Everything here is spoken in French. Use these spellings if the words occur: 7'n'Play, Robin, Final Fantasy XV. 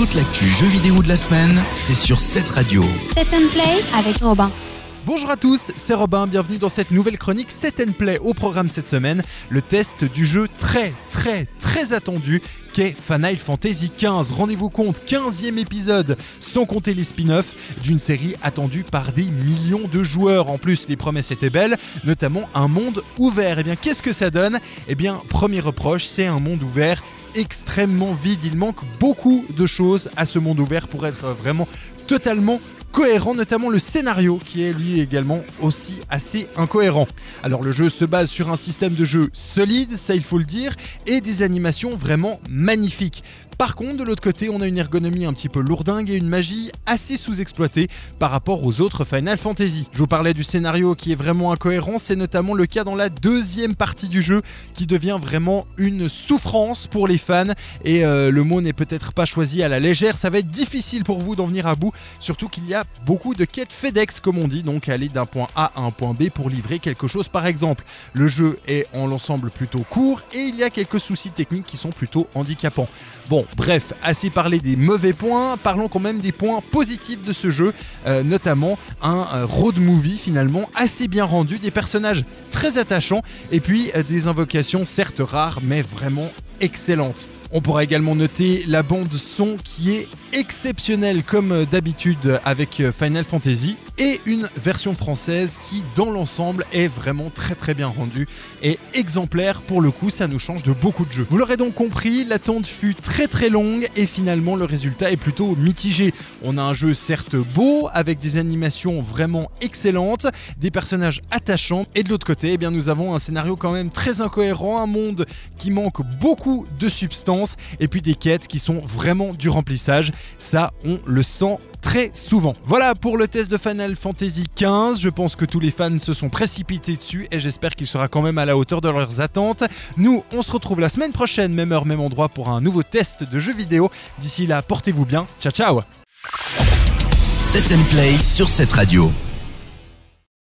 Toute l'actu jeux vidéo de la semaine, c'est sur cette radio. 7'n'Play avec Robin. Bonjour à tous, c'est Robin, bienvenue dans cette nouvelle chronique 7'n'Play. Au programme cette semaine, le test du jeu très attendu qu'est Final Fantasy XV. Rendez-vous compte, 15e épisode, sans compter les spin-offs, d'une série attendue par des millions de joueurs. En plus, les promesses étaient belles, notamment un monde ouvert. Et bien, qu'est-ce que ça donne ? Et bien, premier reproche, c'est un monde ouvert extrêmement vide. Il manque beaucoup de choses à ce monde ouvert pour être vraiment totalement cohérent, notamment le scénario qui est lui également aussi assez incohérent. Alors le jeu se base sur un système de jeu solide, ça il faut le dire, et des animations vraiment magnifiques. Par contre, de l'autre côté, on a une ergonomie un petit peu lourdingue et une magie assez sous-exploitée par rapport aux autres Final Fantasy. Je vous parlais du scénario qui est vraiment incohérent, c'est notamment le cas dans la deuxième partie du jeu qui devient vraiment une souffrance pour les fans et le mot n'est peut-être pas choisi à la légère, ça va être difficile pour vous d'en venir à bout, surtout qu'il y a beaucoup de quêtes FedEx comme on dit, donc aller d'un point A à un point B pour livrer quelque chose par exemple. Le jeu est en l'ensemble plutôt court et il y a quelques soucis techniques qui sont plutôt handicapants. Bon, bref, assez parlé des mauvais points, parlons quand même des points positifs de ce jeu, notamment un road movie finalement assez bien rendu, des personnages très attachants et puis des invocations certes rares mais vraiment excellentes. On pourra également noter la bande son qui est exceptionnelle comme d'habitude avec Final Fantasy et une version française qui dans l'ensemble est vraiment très bien rendue et exemplaire pour le coup, ça nous change de beaucoup de jeux. Vous l'aurez donc compris, l'attente fut très longue et finalement le résultat est plutôt mitigé. On a un jeu certes beau avec des animations vraiment excellentes, des personnages attachants et de l'autre côté, eh bien, nous avons un scénario quand même très incohérent, un monde qui manque beaucoup de substance et puis des quêtes qui sont vraiment du remplissage, ça on le sent très souvent. Voilà pour le test de Final Fantasy XV, je pense que tous les fans se sont précipités dessus et j'espère qu'il sera quand même à la hauteur de leurs attentes. Nous, on se retrouve la semaine prochaine, même heure, même endroit pour un nouveau test de jeux vidéo. D'ici là, portez-vous bien, ciao ciao. 7'n'Play sur cette radio.